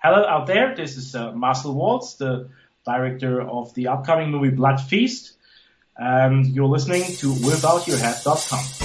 Hello out there, this is Marcel Waltz, the director of the upcoming movie Blood Feast, and you're listening to WithoutYourHead.com.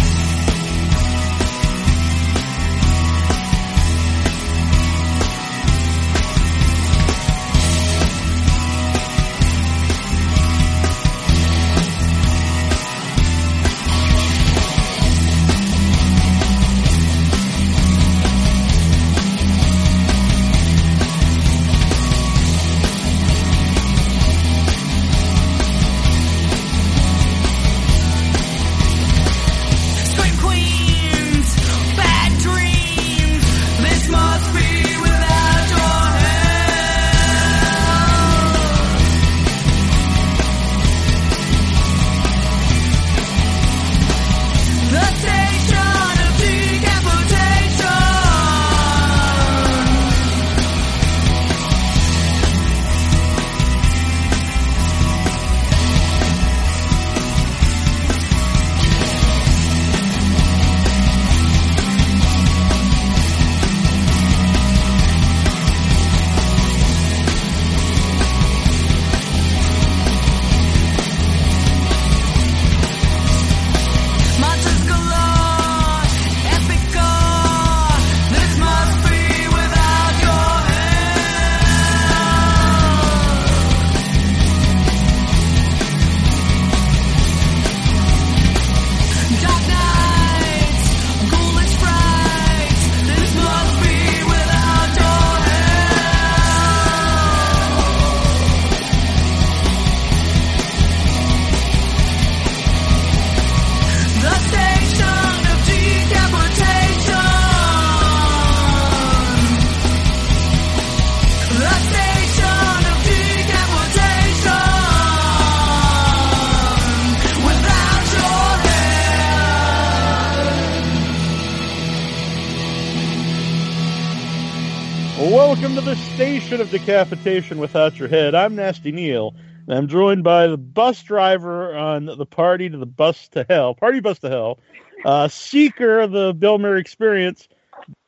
Of decapitation without your head. I'm Nasty Neal, and I'm joined by the bus driver on the party bus to hell, seeker of the Bill Murray Experience,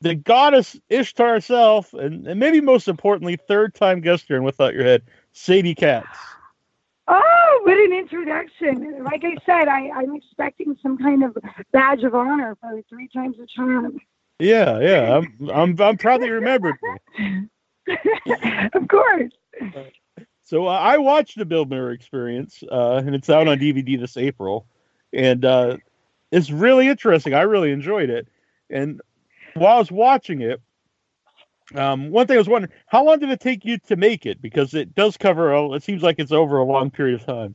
the goddess Ishtar herself, and maybe most importantly, third time guest here and without your head, Sadie Katz. Oh, what an introduction! Like I said, I'm expecting some kind of badge of honor for three times the charm. Yeah, I'm proudly remembered. Of course. So I watched the Bill Murray Experience, and it's out on DVD this April, and it's really interesting. I really enjoyed it. And while I was watching it, one thing I was wondering, how long did it take you to make it? Because it does cover, it seems like it's over a long period of time.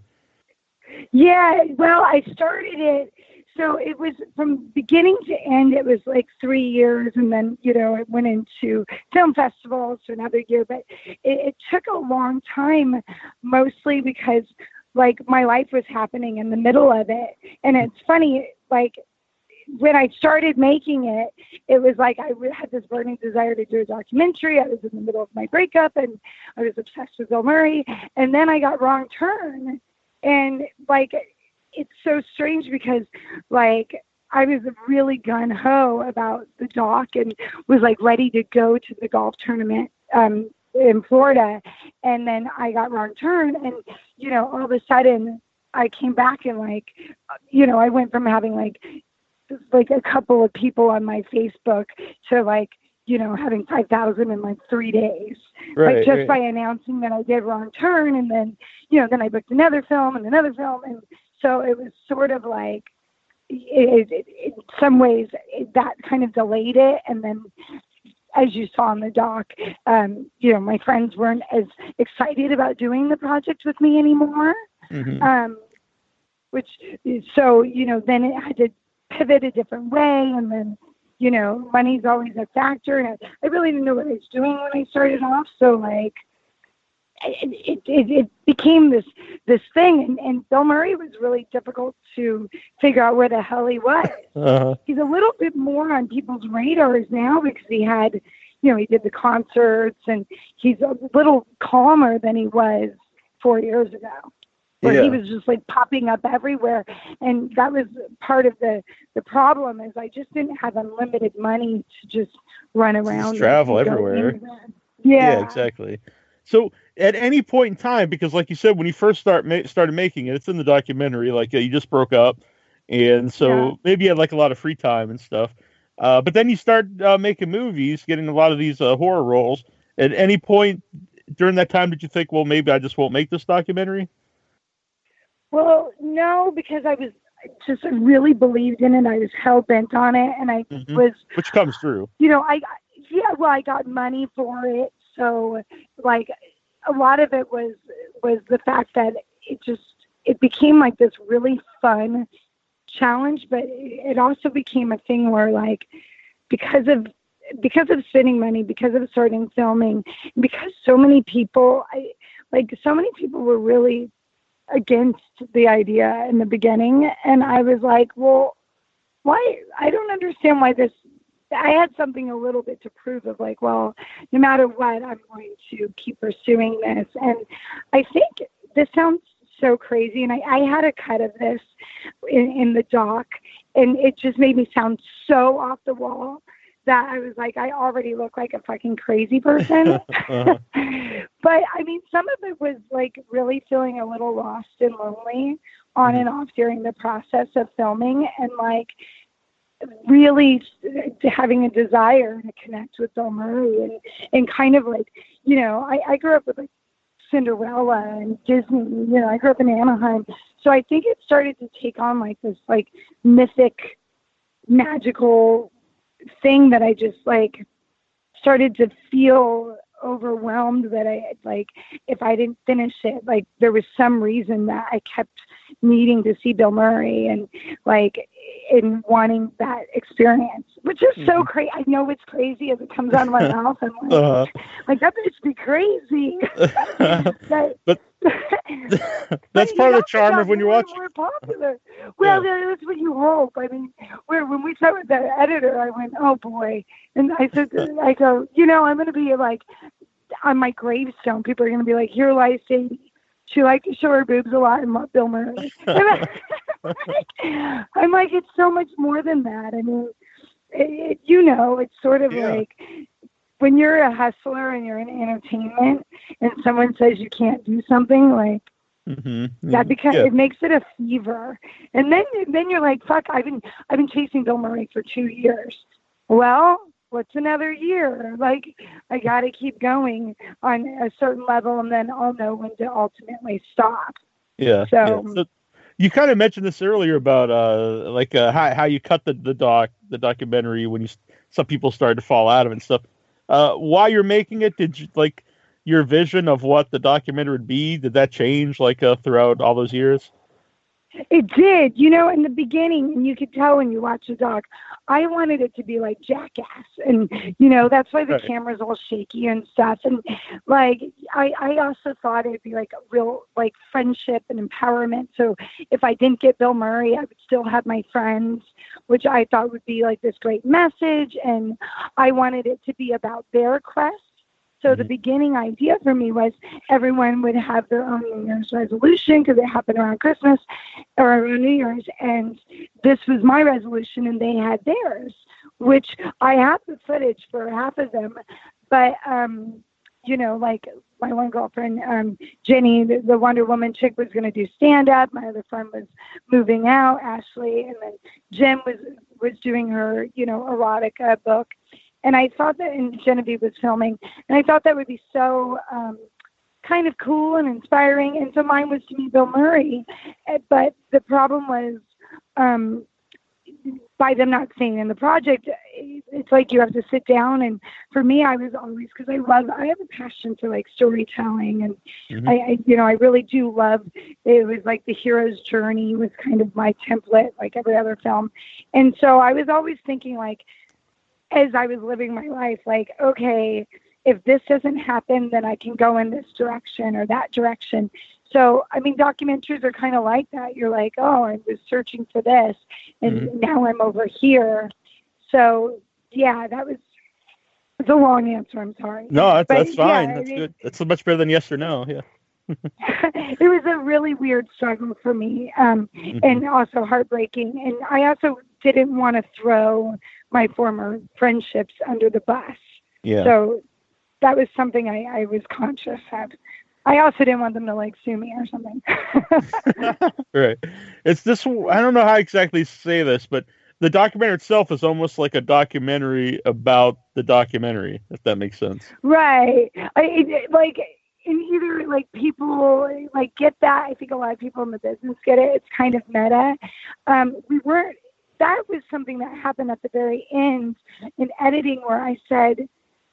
Yeah, well, I started it. So it was from beginning to end, it was like 3 years, and then, it went into film festivals for another year, but it took a long time, mostly because my life was happening in the middle of it. And it's funny, when I started making it, it was like I had this burning desire to do a documentary. I was in the middle of my breakup, and I was obsessed with Bill Murray. And then I got Wrong Turn, and it's so strange because I was really gung-ho about the doc and was ready to go to the golf tournament in Florida. And then I got Wrong Turn and, all of a sudden I came back and I went from having like a couple of people on my Facebook to having 5,000 in 3 days, right. By announcing that I did Wrong Turn. And then, then I booked another film and, so it was sort of in some ways, that kind of delayed it. And then, as you saw in the doc, my friends weren't as excited about doing the project with me anymore. Mm-hmm. Then it had to pivot a different way. And then, money's always a factor. And I really didn't know what I was doing when I started off. So, It became this thing, and Bill Murray was really difficult to figure out where the hell he was. Uh-huh. He's a little bit more on people's radars now because he had, he did the concerts, and he's a little calmer than he was 4 years ago. Where yeah. He was just popping up everywhere, and that was part of the problem. Is I just didn't have unlimited money to just run around, just travel everywhere. Yeah, exactly. So at any point in time, because like you said, when you first started making it, it's in the documentary, like you just broke up. And so maybe you had like a lot of free time and stuff. But then you start making movies, getting a lot of these horror roles. At any point during that time, did you think, well, maybe I just won't make this documentary? Well, no, because I was just really believed in it. I was hell bent on it. And I was, which comes through, you know, I got money for it. So like a lot of it was the fact that it became like this really fun challenge, but it also became a thing where, like, because of spending money, because of starting filming, because so many people were really against the idea in the beginning. And I was like, well, why? I don't understand why this. I had something a little bit to prove of, like, well, no matter what, I'm going to keep pursuing this. And I think this sounds so crazy, and I had a cut of this in the doc, and it just made me sound so off the wall that I was like, I already look like a fucking crazy person. But I mean, some of it was like really feeling a little lost and lonely on and off during the process of filming, and like really having a desire to connect with Bill Murray and kind of like, you know, I grew up with like Cinderella and Disney, you know, I grew up in Anaheim. So I think it started to take on like this like mythic, magical thing that I just like started to feel overwhelmed that I like, if I didn't finish it, like there was some reason that I kept needing to see Bill Murray and like in wanting that experience, which is so crazy. I know it's crazy as it comes out of my mouth. I'm like, like that must be crazy. but that's part of the charm of when you're watching. We're popular. Well, that's what you hope. I mean, when we talked with that editor, I went, oh boy. And I said, I go, you know, I'm going to be like, on my gravestone, people are going to be like, here lies Sadie. She liked to show her boobs a lot in Bill Murray. I'm like, it's so much more than that. I mean, it, you know, it's sort of like when you're a hustler and you're in entertainment and someone says you can't do something, like that becomes it makes it a fever. And then you're like, fuck, I've been chasing Bill Murray for 2 years. Well, what's another year? Like, I got to keep going on a certain level, and then I'll know when to ultimately stop. Yeah. So you kind of mentioned this earlier about how you cut the documentary when some people started to fall out of it and stuff. While you're making it, did you, like, your vision of what the documentary would be, did that change like throughout all those years? It did, you know, in the beginning, and you could tell when you watch the doc, I wanted it to be like Jackass, and, you know, that's why the camera's all shaky and stuff, and, like, I also thought it'd be, like, a real, like, friendship and empowerment, so if I didn't get Bill Murray, I would still have my friends, which I thought would be, like, this great message, and I wanted it to be about their quest. So the beginning idea for me was everyone would have their own New Year's resolution because it happened around Christmas or around New Year's. And this was my resolution and they had theirs, which I have the footage for half of them. But, you know, like my one girlfriend, Jenny, the Wonder Woman chick, was going to do stand-up. My other friend was moving out, Ashley. And then Jim was doing her, you know, erotica book. And I thought that, and Genevieve was filming, and I thought that would be so kind of cool and inspiring. And so mine was to meet Bill Murray. But the problem was by them not staying in the project, it's like you have to sit down. And for me, I was always, because I have a passion for like storytelling. And I, you know, I really do love, it was like the hero's journey was kind of my template, like every other film. And so I was always thinking like, as I was living my life, like, okay, if this doesn't happen, then I can go in this direction or that direction. So, I mean, documentaries are kind of like that. You're like, oh, I was searching for this, and now I'm over here. So, yeah, that was the long answer. I'm sorry. No, that's fine. Yeah, that's good. That's much better than yes or no. Yeah. It was a really weird struggle for me, and also heartbreaking. And I also didn't want to throw my former friendships under the bus. Yeah. So that was something I was conscious of. I also didn't want them to like sue me or something. Right. It's this, I don't know how exactly to say this, but the documentary itself is almost like a documentary about the documentary, if that makes sense. Right. People like get that. I think a lot of people in the business get it. It's kind of meta. That was something that happened at the very end in editing where I said,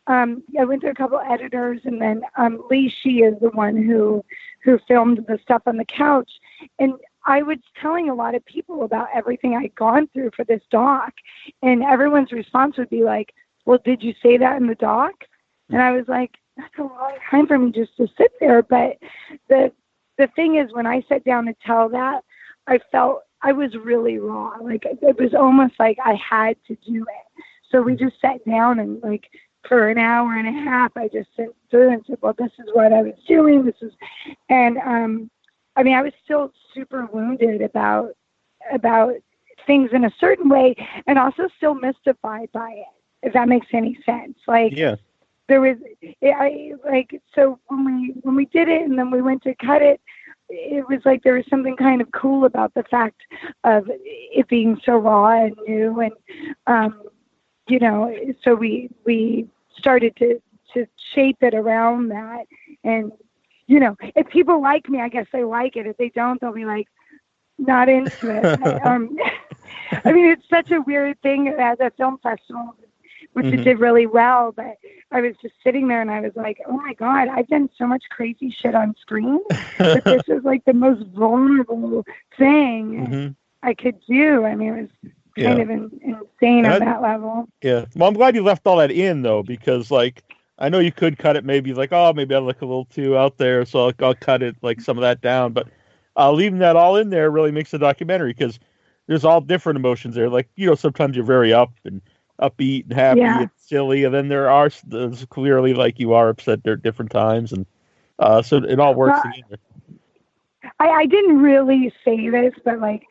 I went to a couple editors, and then Lee Shee is the one who filmed the stuff on the couch. And I was telling a lot of people about everything I'd gone through for this doc, and everyone's response would be like, well, did you say that in the doc? And I was like, that's a long time for me just to sit there. But the thing is, when I sat down to tell that, I felt I was really raw. Like, it was almost like I had to do it. So we just sat down and like, for an hour and a half, I just sent through and said, well, this is what I was doing. I mean, I was still super wounded about things in a certain way, and also still mystified by it, if that makes any sense. Like, yeah. So when we did it and then we went to cut it, it was like there was something kind of cool about the fact of it being so raw and new, and, you know, so we started to shape it around that. And, you know, if people like me, I guess they like it. If they don't, they'll be like, not into it. I mean, it's such a weird thing at a film festival, which mm-hmm. It did really well. But I was just sitting there and I was like, oh, my God, I've done so much crazy shit on screen. But this is like the most vulnerable thing mm-hmm. I could do. I mean, it was kind of insane on that level. Yeah. Well, I'm glad you left all that in, though, because, like, I know you could cut it maybe like, oh, maybe I look a little too out there, so I'll cut it, like, some of that down. But leaving that all in there really makes the documentary, because there's all different emotions there. Like, you know, sometimes you're very upbeat and happy and silly, and then there's clearly, like, you are upset there at different times. And so it all works together. I didn't really say this, but, like,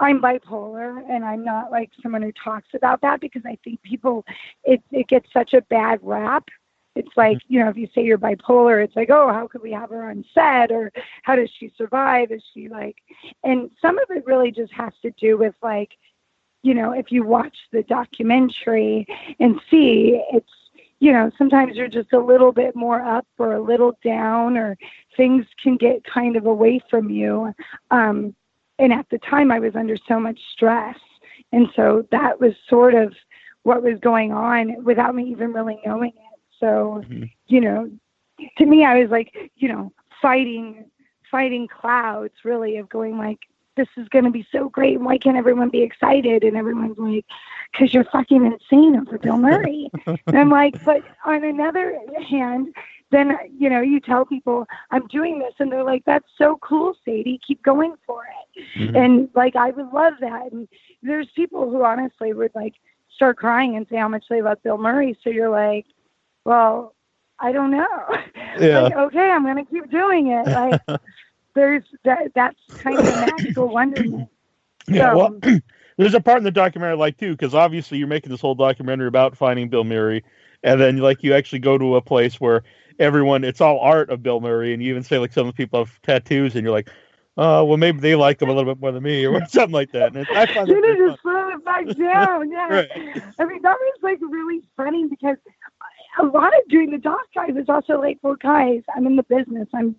I'm bipolar, and I'm not like someone who talks about that, because I think people, it gets such a bad rap. It's like, you know, if you say you're bipolar, it's like, oh, how could we have her on set? Or how does she survive? Is she like, and some of it really just has to do with like, you know, if you watch the documentary and see, it's, you know, sometimes you're just a little bit more up or a little down, or things can get kind of away from you. And at the time, I was under so much stress. And so that was sort of what was going on without me even really knowing it. So, you know, to me, I was like, you know, fighting clouds, really, of going like, this is going to be so great. And why can't everyone be excited? And everyone's like, because you're fucking insane over Bill Murray. And I'm like, but on another hand, then, you know, you tell people I'm doing this and they're like, that's so cool, Sadie, keep going for it. Mm-hmm. And like, I would love that. And there's people who honestly would like start crying and say how much they love Bill Murray. So you're like, well, I don't know. Yeah. Like, okay, I'm going to keep doing it. Like, there's that's kind of a magical wonderment. Yeah. So, well, there's a part in the documentary I like too, because obviously you're making this whole documentary about finding Bill Murray. And then like, you actually go to a place where everyone, it's all art of Bill Murray, and you even say like some of the people have tattoos, and you're like, oh, well, maybe they like him a little bit more than me, or something like that. And I find you it just slow it back down. Yeah, right. I mean, that was like really funny, because a lot of doing the doc, I was also like, well, guys, I'm in the business. I'm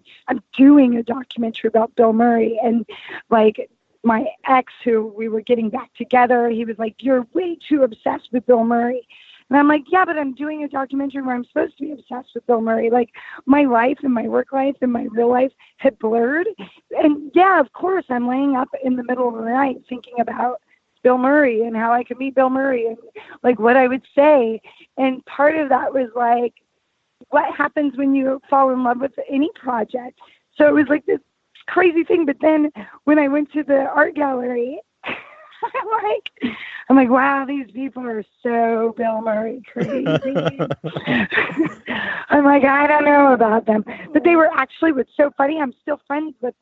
doing a documentary about Bill Murray, and like, my ex, who we were getting back together, he was like, you're way too obsessed with Bill Murray. And I'm like, yeah, but I'm doing a documentary where I'm supposed to be obsessed with Bill Murray. Like, my life and my work life and my real life had blurred. And yeah, of course, I'm laying up in the middle of the night thinking about Bill Murray and how I could meet Bill Murray and like what I would say. And part of that was like, what happens when you fall in love with any project? So it was like this crazy thing. But then when I went to the art gallery, I'm like, wow, these people are so Bill Murray crazy. I'm like, I don't know about them. But they were actually, what's so funny, I'm still friends with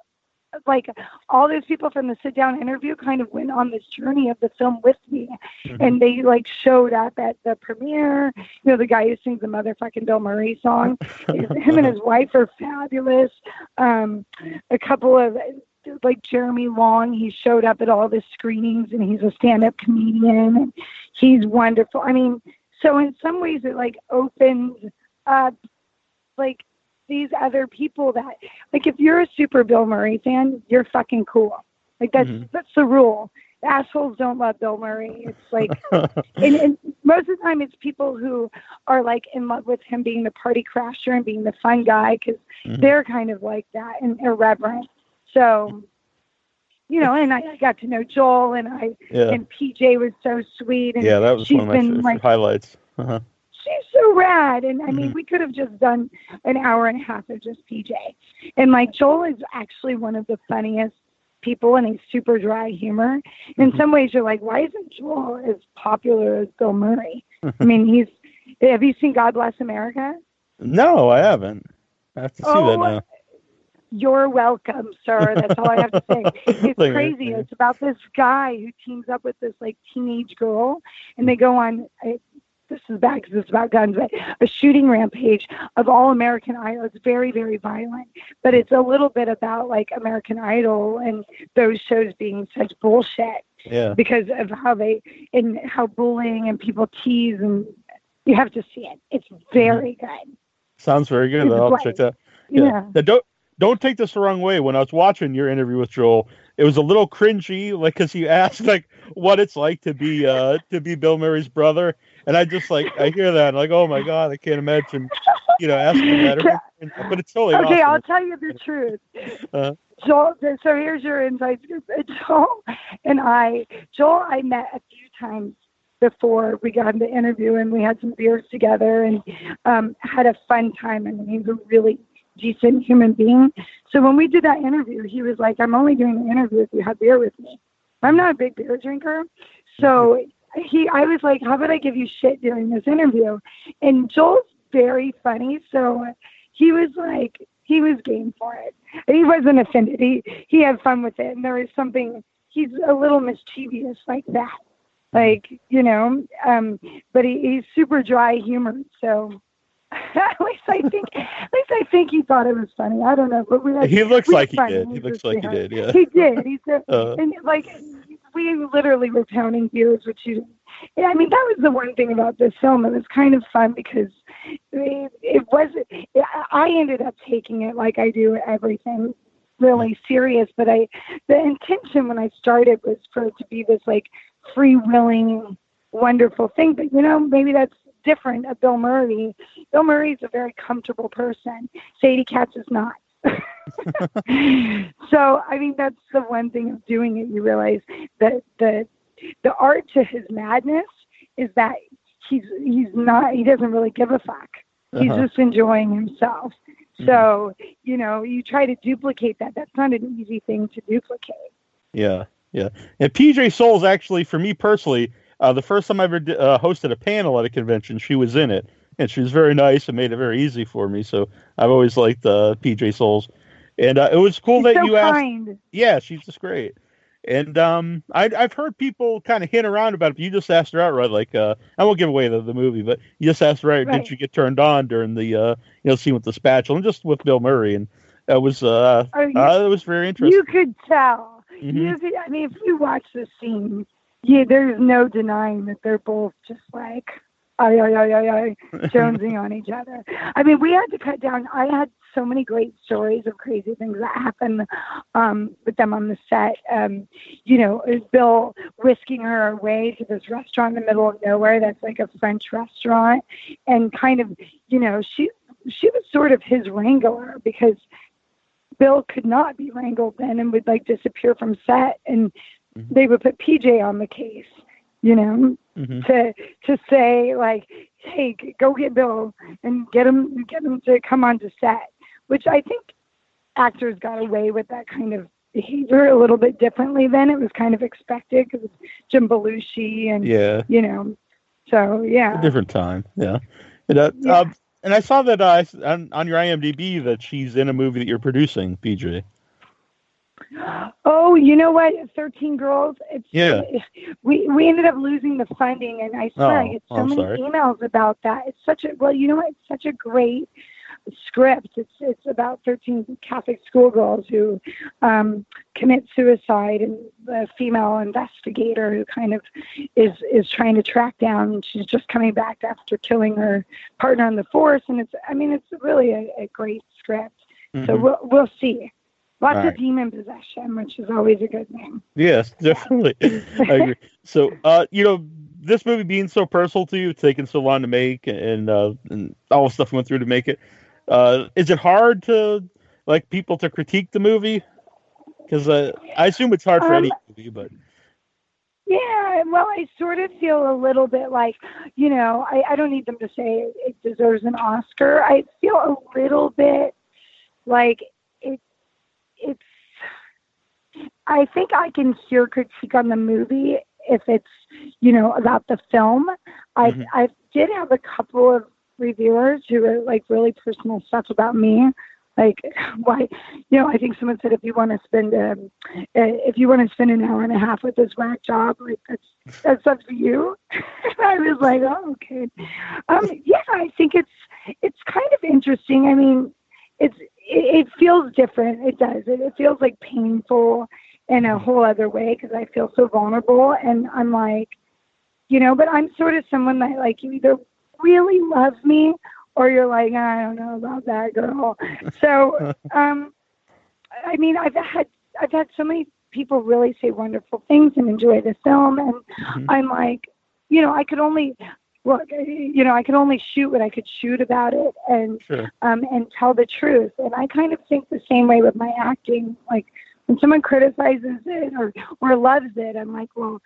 like all those people from the sit down interview kind of went on this journey of the film with me. Mm-hmm. And they like showed up at the premiere. You know, the guy who sings the motherfucking Bill Murray song, him and his wife are fabulous. A couple of, like Jeremy Long, he showed up at all the screenings and he's a stand-up comedian and he's wonderful. I mean, so in some ways it like opens up like these other people that like, if you're a super Bill Murray fan, you're fucking cool. Like that's the rule. Assholes don't love Bill Murray. It's like, and most of the time it's people who are like in love with him being the party crasher and being the fun guy. Cause they're kind of like that and irreverent. So, you know, and I got to know Joel, and and PJ was so sweet. And yeah, that was one of my highlights. Uh-huh. She's so rad, and I mean, we could have just done an hour and a half of just PJ. And like Joel is actually one of the funniest people, and he's super dry humor. In some ways, you're like, why isn't Joel as popular as Bill Murray? I mean, have you seen God Bless America? No, I haven't. I have to see that now. You're welcome, sir. That's all I have to say. It's crazy. It's about this guy who teams up with this like teenage girl, and they go on. This is bad because it's about guns, but a shooting rampage of all American Idol. It's very, very violent, but it's a little bit about like American Idol and those shows being such bullshit because of how they and how bullying and people tease, and you have to see it. It's very good. Sounds very good. I'll check that. Yeah. Don't take this the wrong way. When I was watching your interview with Joel, it was a little cringy, like because he asked like what it's like to be Bill Murray's brother, and I just like I hear that and like oh my god, I can't imagine asking that. But it's totally okay. Awesome. I'll tell you the truth. Joel, so here's your inside scoop. Joel, I met a few times before we got into the interview, and we had some beers together and had a fun time. I mean, he was a really decent human being. So when we did that interview, he was like, I'm only doing the interview if you have beer with me. I'm not a big beer drinker. So I was like, how about I give you shit during this interview? And Joel's very funny. So he was like, he was game for it. He wasn't offended. He had fun with it. And there was something, he's a little mischievous like that. Like, but he's super dry humored. So At least I think he thought it was funny. I don't know, but he looks like he did. He looks like he did. Yeah, he did. He said, and like we literally were pounding beers, which I mean, that was the one thing about this film. It was kind of fun because it wasn't. I ended up taking it like I do everything really serious, but the intention when I started was for it to be this like free-willing, wonderful thing. But maybe that's different of Bill Murray. Bill Murray's a very comfortable person. Sadie Katz is not. So, I mean, that's the one thing of doing it. You realize that the art to his madness is that he doesn't really give a fuck. He's just enjoying himself. So, you try to duplicate that. That's not an easy thing to duplicate. Yeah, yeah. And PJ Soles, actually, for me personally, the first time I ever hosted a panel at a convention, she was in it, and she was very nice and made it very easy for me. So I've always liked PJ Soles, and it was cool that you asked. Yeah, she's just great. And I've heard people kind of hint around about it, but you just asked her outright. Like I won't give away the movie, but you just asked her outright, did you get turned on during the scene with the spatula and just with Bill Murray, and that was it was very interesting. You could tell. Mm-hmm. I mean, if you watch the scene. Yeah, there's no denying that they're both just like, jonesing on each other. I mean, we had to cut down. I had so many great stories of crazy things that happened with them on the set. Bill whisking her away to this restaurant in the middle of nowhere that's like a French restaurant. And kind of, she was sort of his wrangler because Bill could not be wrangled then and would like disappear from set. And they would put PJ on the case, to say like, hey, go get Bill and get him to come on to set, which I think actors got away with that kind of behavior a little bit differently then. It was kind of expected because Jim Belushi and, so yeah. A different time. Yeah. And I saw that on your IMDb that she's in a movie that you're producing, PJ. Oh, you know what? 13 girls. It's, yeah. We ended up losing the funding, and I swear I get so many emails about that. It's such a It's such a great script. It's about 13 Catholic schoolgirls who commit suicide, and a female investigator who kind of is trying to track down, and she's just coming back after killing her partner on the force. And it's really a great script. Mm-hmm. So we'll see. Lots of demon possession, which is always a good thing. Yes, definitely. I agree. So, this movie being so personal to you, taking so long to make, and all the stuff we went through to make it, is it hard to people to critique the movie? Because I assume it's hard for any movie, but. Yeah, well, I sort of feel a little bit I don't need them to say it deserves an Oscar. I feel a little bit like. I think I can hear critique on the movie if it's, about the film. Mm-hmm. I did have a couple of reviewers who were really personal stuff about me. Why, I think someone said, if you want to spend an hour and a half with this whack job, that's up to you. And I was like, oh, okay. Yeah, I think it's kind of interesting. I mean, it feels different. It does. It feels painful in a whole other way because I feel so vulnerable. And I'm but I'm sort of someone that you either really love me or you're I don't know about that girl. So, I've had so many people really say wonderful things and enjoy the film. And mm-hmm. I'm I could only. Look, I could only shoot what I could shoot about it and sure. And tell the truth. And I kind of think the same way with my acting. When someone criticizes it or loves it, I'm well,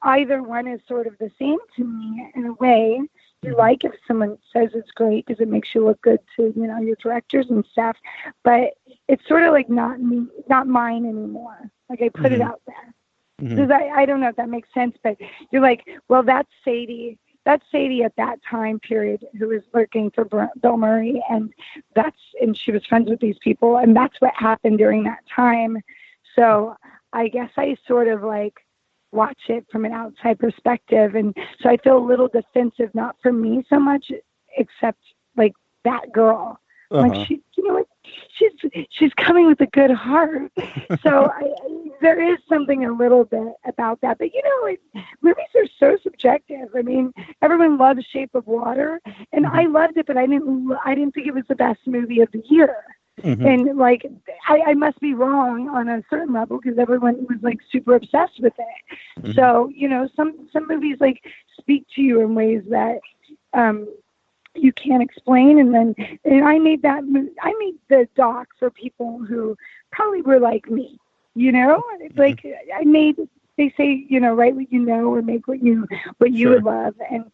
either one is sort of the same to me in a way. You if someone says it's great because it makes you look good to, your directors and stuff. But it's sort of not me, not mine anymore. I put mm-hmm. it out there. Mm-hmm. I don't know if that makes sense, but you're that's Sadie. That's Sadie at that time period who was working for Bill Murray, and she was friends with these people, and that's what happened during that time. So I guess I sort of watch it from an outside perspective, and so I feel a little defensive, not for me so much, except that girl. Uh-huh. She, she's coming with a good heart. So there is something a little bit about that. But, movies are so subjective. I mean, everyone loves Shape of Water. And I loved it, but I didn't think it was the best movie of the year. Mm-hmm. And, I must be wrong on a certain level because everyone was, super obsessed with it. Mm-hmm. So, some movies, speak to you in ways that you can't explain. And then I made the doc for people who probably were like me, mm-hmm. They say, write what you know or make what you sure. would love. And,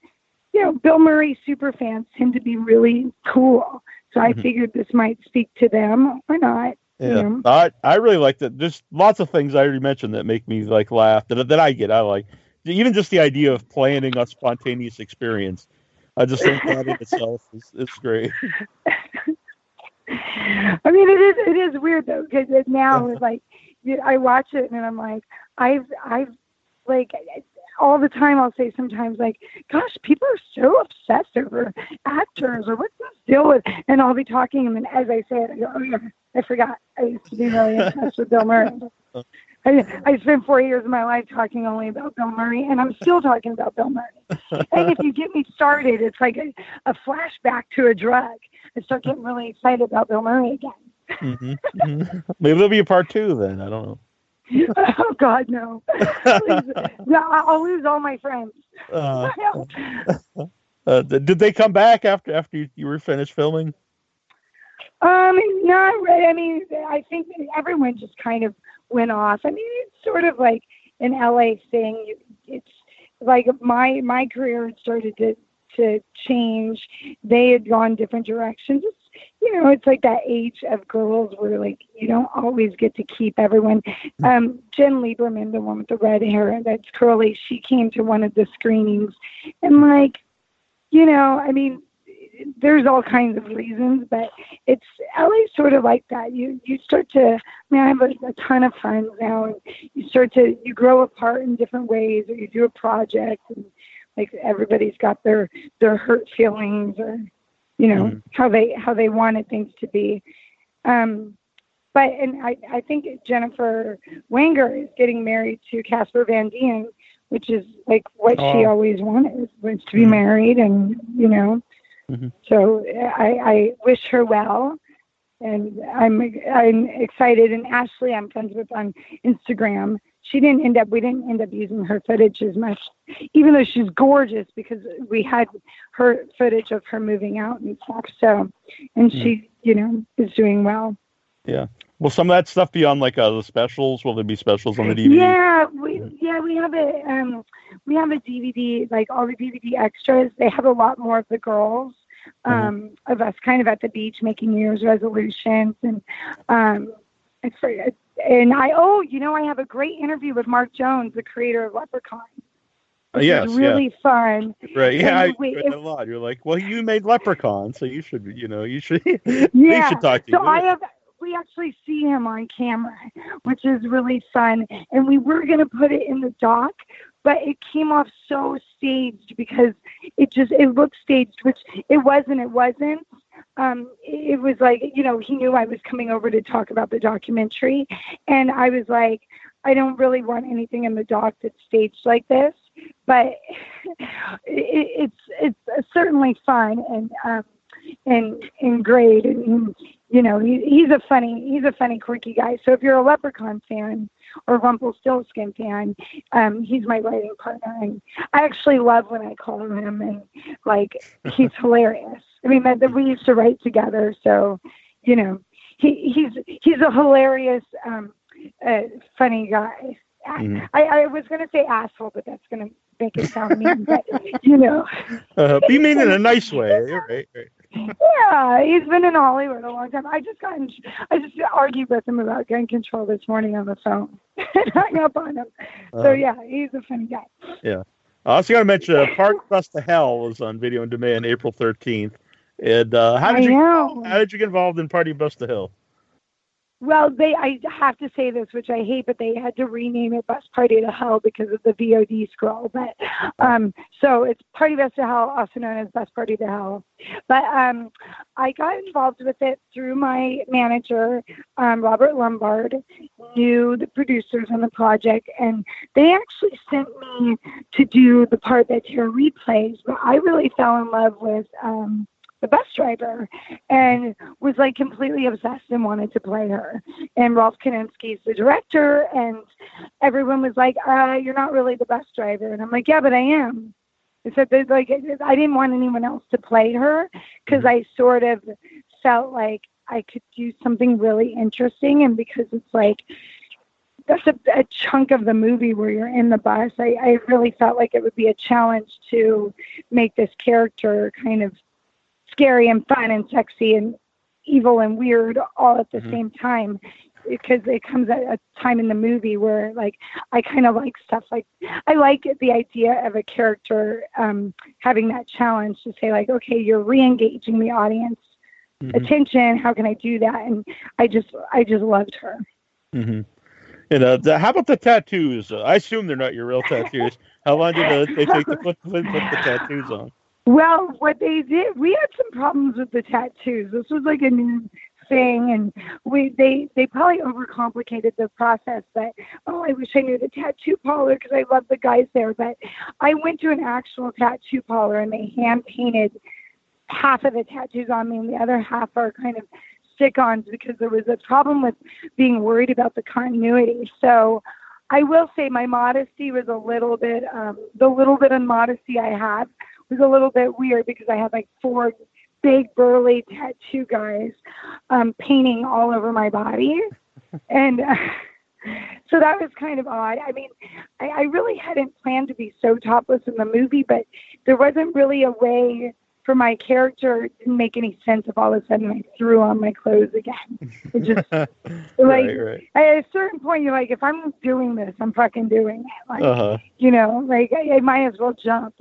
Bill Murray super fans tend to be really cool. So mm-hmm. I figured this might speak to them or not. Yeah. I really liked it. There's lots of things I already mentioned that make me laugh that I get. I like even just the idea of planning a spontaneous experience. I just think that in itself is great. I mean, it is weird though, because now it's I watch it and I'm I've all the time I'll say sometimes gosh, people are so obsessed over actors or what's this deal with, and I'll be talking and then as I say it I go, oh yeah, I forgot I used to be really obsessed with Bill Murray. I spent 4 years of my life talking only about Bill Murray, and I'm still talking about Bill Murray. And if you get me started, it's like a flashback to a drug. I start getting really excited about Bill Murray again. Mm-hmm. Mm-hmm. Maybe there'll be a part two then. I don't know. Oh, God, no. No, I'll lose all my friends. Did they come back after you were finished filming? Not really. I mean, I think everyone just kind of went off. I mean, it's sort of like an LA thing. It's my career started to change. They had gone different directions. It's that age of girls where you don't always get to keep everyone. Jen Lieberman, the one with the red hair that's curly, she came to one of the screenings, and there's all kinds of reasons, but it's LA is sort of like that. You start to, I have a ton of friends now, and you grow apart in different ways, or you do a project, and like everybody's got their hurt feelings, or how they wanted things to be. But I think Jennifer Wanger is getting married to Casper Van Dien, which is like what she always wanted, was to be married, and so I wish her well, and I'm excited. And Ashley, I'm friends with on Instagram. We didn't end up using her footage as much, even though she's gorgeous, because we had her footage of her moving out and stuff. So, and she, is doing well. Yeah. Will some of that stuff be on like the specials? Will there be specials on the DVD? Yeah, we have a DVD, like all the DVD extras. They have a lot more of the girls, of us kind of at the beach making New Year's resolutions, and I have a great interview with Mark Jones, the creator of Leprechaun. Yes, really fun. Right? Yeah, I read that a lot. You're like, well, you made Leprechaun, so you should, they should talk to you. So we actually see him on camera, which is really fun. And we were going to put it in the doc, but it came off so staged because it looked staged, which it wasn't. It was like, he knew I was coming over to talk about the documentary, and I was like, I don't really want anything in the doc that's staged like this, but it's certainly fun and great. And, he's a funny, quirky guy. So if you're a Leprechaun fan or Rumpelstiltskin fan, he's my writing partner, and I actually love when I call him, and like, he's hilarious. We used to write together, so he's a hilarious, funny guy. I was gonna say asshole, but that's gonna make it sound mean. But be mean in a nice way. You're right. Yeah, he's been in Hollywood a long time. I just argued with him about gun control this morning on the phone. Hung up on him. So yeah, he's a funny guy. Yeah. I also got to mention, Bus Party to Hell was on video on demand April 13th. And how did you get involved in Party Bus to Hell? Well, I have to say this, which I hate, but they had to rename it Bus Party to Hell because of the VOD scroll. But so it's Party Bus to Hell, also known as Bus Party to Hell. But I got involved with it through my manager, Robert Lombard, knew the producers on the project, and they actually sent me to do the part that Tara Reid plays. But I really fell in love with the bus driver, and was like completely obsessed and wanted to play her. And Rolf Kaninsky's the director, and everyone was like, you're not really the bus driver. And I'm like, yeah, but I am. I said, like, I didn't want anyone else to play her, because I sort of felt like I could do something really interesting. And because it's like, that's a chunk of the movie where you're in the bus. I really felt like it would be a challenge to make this character kind of scary and fun and sexy and evil and weird all at the same time, because it comes at a time in the movie where like I kind of like stuff like I like the idea of a character having that challenge to say like, okay, you're re-engaging the audience attention, how can I do that? And I just loved her. And how about the tattoos? I assume they're not your real tattoos. How long did they take to put the tattoos on? Well, what they did, we had some problems with the tattoos. This was like a new thing, and they probably overcomplicated the process. But I wish I knew the tattoo parlor, because I love the guys there. But I went to an actual tattoo parlor, and they hand painted half of the tattoos on me, and the other half are kind of stick-ons, because there was a problem with being worried about the continuity. So I will say my modesty was a little bit, the little bit of modesty I had was a little bit weird, because I had like four big burly tattoo guys painting all over my body, and so that was kind of odd. I really hadn't planned to be so topless in the movie, but there wasn't really a way for my character. It didn't make any sense if all of a sudden I threw on my clothes again. It just right. At a certain point you're like, if I'm doing this, I'm fucking doing it. Like I might as well jump.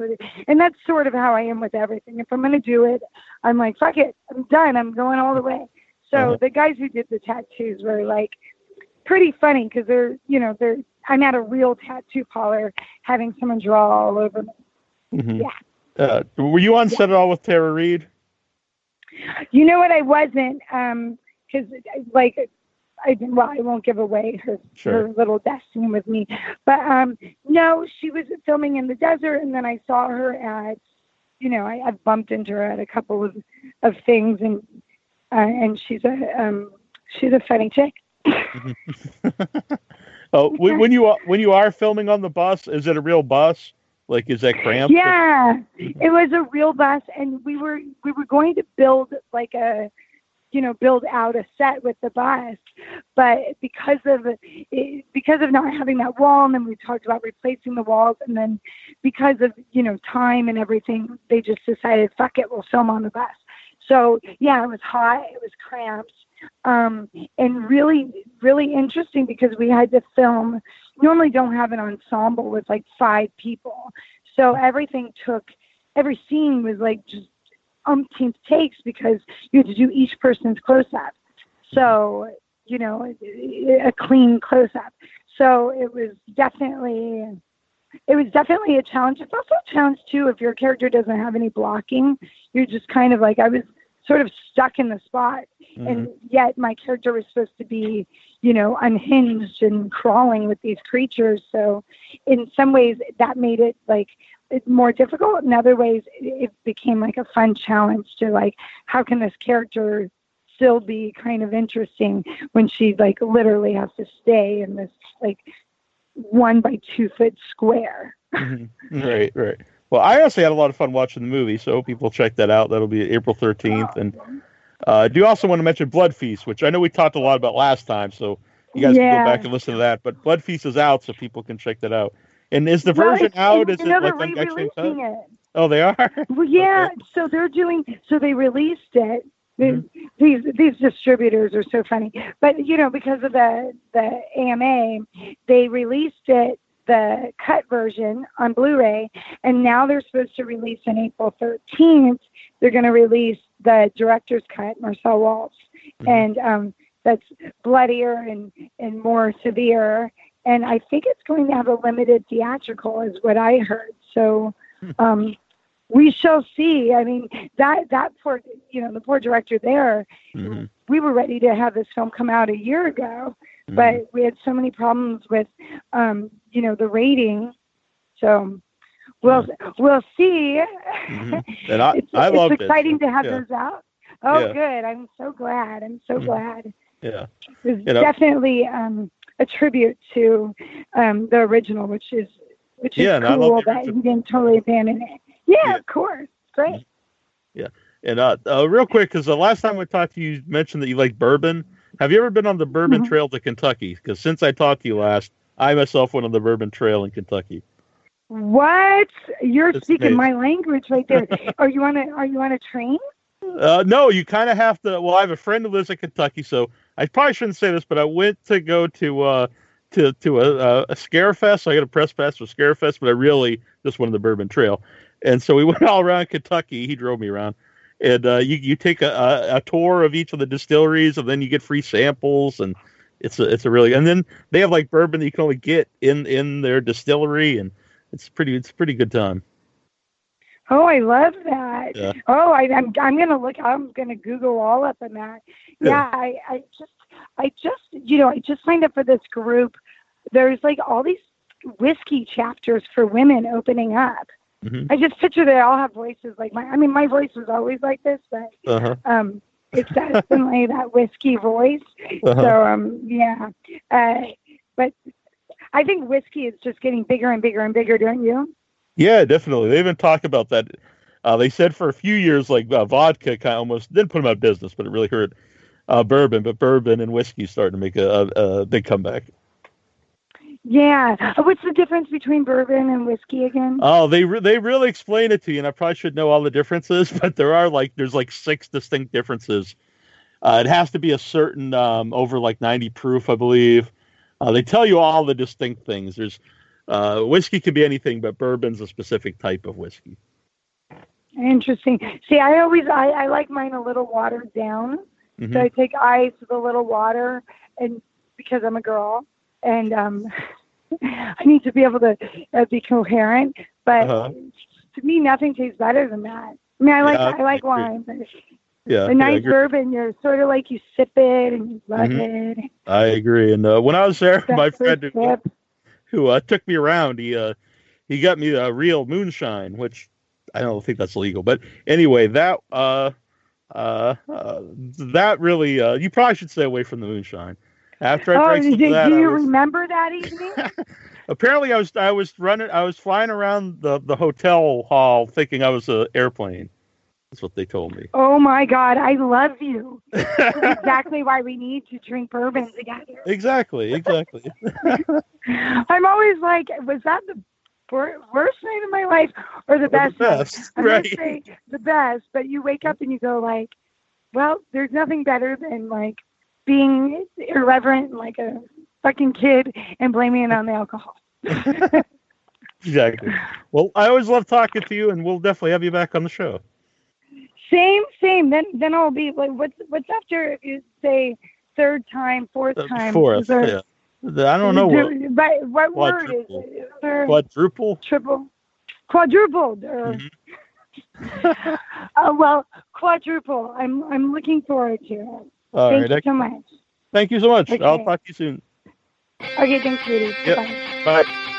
And that's sort of how I am with everything. If I'm gonna do it, I'm like, fuck it, I'm done, I'm going all the way. So the guys who did the tattoos were like pretty funny because they're I'm at a real tattoo parlor having someone draw all over me. Mm-hmm. Yeah. Were you on set at all with Tara Reid? You know what? I wasn't, because I won't give away her little destiny with me, but no, she was filming in the desert, and then I saw her at, I've bumped into her at a couple of things, and she's a funny chick. Oh, when you are filming on the bus, is it a real bus? Like, is that cramped? Yeah, it was a real bus, and we were going to build like a, build out a set with the bus, but because of not having that wall, and then we talked about replacing the walls, and then because of time and everything, they just decided, fuck it, we'll film on the bus. So yeah, it was hot, it was cramped, and really, really interesting because we had to film. Normally don't have an ensemble with like 5 people. So every scene was like just umpteenth takes because you had to do each person's close-up. So, a clean close-up. So it was definitely a challenge. It's also a challenge too, if your character doesn't have any blocking, you're just kind of like, I was sort of stuck in the spot. Mm-hmm. And yet my character was supposed to be, unhinged and crawling with these creatures. So in some ways that made it like more difficult. In other ways, it became like a fun challenge to like, how can this character still be kind of interesting when she like literally has to stay in this like 1 by 2 foot square. Mm-hmm. Right. Well, I actually had a lot of fun watching the movie, so people check that out. That'll be April 13th. And I do also want to mention Blood Feast, which I know we talked a lot about last time, so you guys can go back and listen to that. But Blood Feast is out, so people can check that out. And is the version out? Is it like an extra cut? Oh, they are? Well, yeah. Okay. So they're doing, they released it. Mm-hmm. These distributors are so funny. But, because of the AMA, they released it, the cut version on Blu-ray, and now they're supposed to release on April 13th. They're going to release the director's cut, Marcel Waltz, and that's bloodier and more severe. And I think it's going to have a limited theatrical, is what I heard. So we shall see. I mean, that poor, the poor director there. Mm-hmm. We were ready to have this film come out a year ago. But we had so many problems with, the rating. So we'll see. Mm-hmm. And I loved it. It's exciting to have those out. Oh, good. I'm so glad. Yeah. It was definitely a tribute to the original, which is cool that you didn't totally abandon it. Yeah, of course. Great. Yeah. And real quick, because the last time we talked to you, you mentioned that you like bourbon. Have you ever been on the Bourbon Trail to Kentucky? Because since I talked to you last, I myself went on the Bourbon Trail in Kentucky. What? You're speaking my language right there. Are you on a train? No, you kind of have to. Well, I have a friend who lives in Kentucky, so I probably shouldn't say this, but I went to go to a Scare Fest. So I got a press pass for Scare Fest, but I really just went on the Bourbon Trail, and so we went all around Kentucky. He drove me around. And you take a tour of each of the distilleries, and then you get free samples, and it's a really, and then they have like bourbon that you can only get in their distillery, and it's a pretty good time. Oh, I love that. Yeah. Oh, I'm gonna look. I'm gonna Google all up on that. Yeah. I just signed up for this group. There's like all these whiskey chapters for women opening up. Mm-hmm. I just picture they all have voices like my. I mean, my voice was always like this, but it's definitely that whiskey voice. Uh-huh. So but I think whiskey is just getting bigger and bigger and bigger, don't you? Yeah, definitely. They've been talking about that. They said for a few years, like vodka kind of almost didn't put them out of business, but it really hurt bourbon. But bourbon and whiskey starting to make a big comeback. Yeah. What's the difference between bourbon and whiskey again? Oh, they really explain it to you, and I probably should know all the differences, but there's 6 distinct differences. It has to be a certain over like 90 proof, I believe. They tell you all the distinct things. There's whiskey could be anything, but bourbon's a specific type of whiskey. Interesting. See, I like mine a little watered down. Mm-hmm. So I take ice with a little water, and because I'm a girl, and I need to be able to be coherent. But to me, nothing tastes better than that. I mean, I like wine, but a nice bourbon, you're sort of like you sip it and you love it. I agree. And when I was there, my friend who took me around, he got me a real moonshine, which I don't think that's legal. But anyway, that really, you probably should stay away from the moonshine. After I drank some of that, do you remember that evening? Apparently, I was flying around the hotel hall thinking I was an airplane. That's what they told me. Oh my God, I love you. That's exactly why we need to drink bourbon together. Exactly. I'm always like, was that the worst night of my life or the best? The best, night? Right? I'm gonna say the best, but you wake up and you go like, well, there's nothing better than like being irreverent like a fucking kid and blaming it on the alcohol. Exactly. Well, I always love talking to you, and we'll definitely have you back on the show. Same. Then I'll be like, what's after you say third time, fourth time? Fourth, yeah. I don't know what word is it? Quadruple? Triple. Quadrupled. Or, well, quadruple. I'm looking forward to it. Thank you so much. Okay. I'll talk to you soon. Okay, thanks, sweetie. Yep. Bye.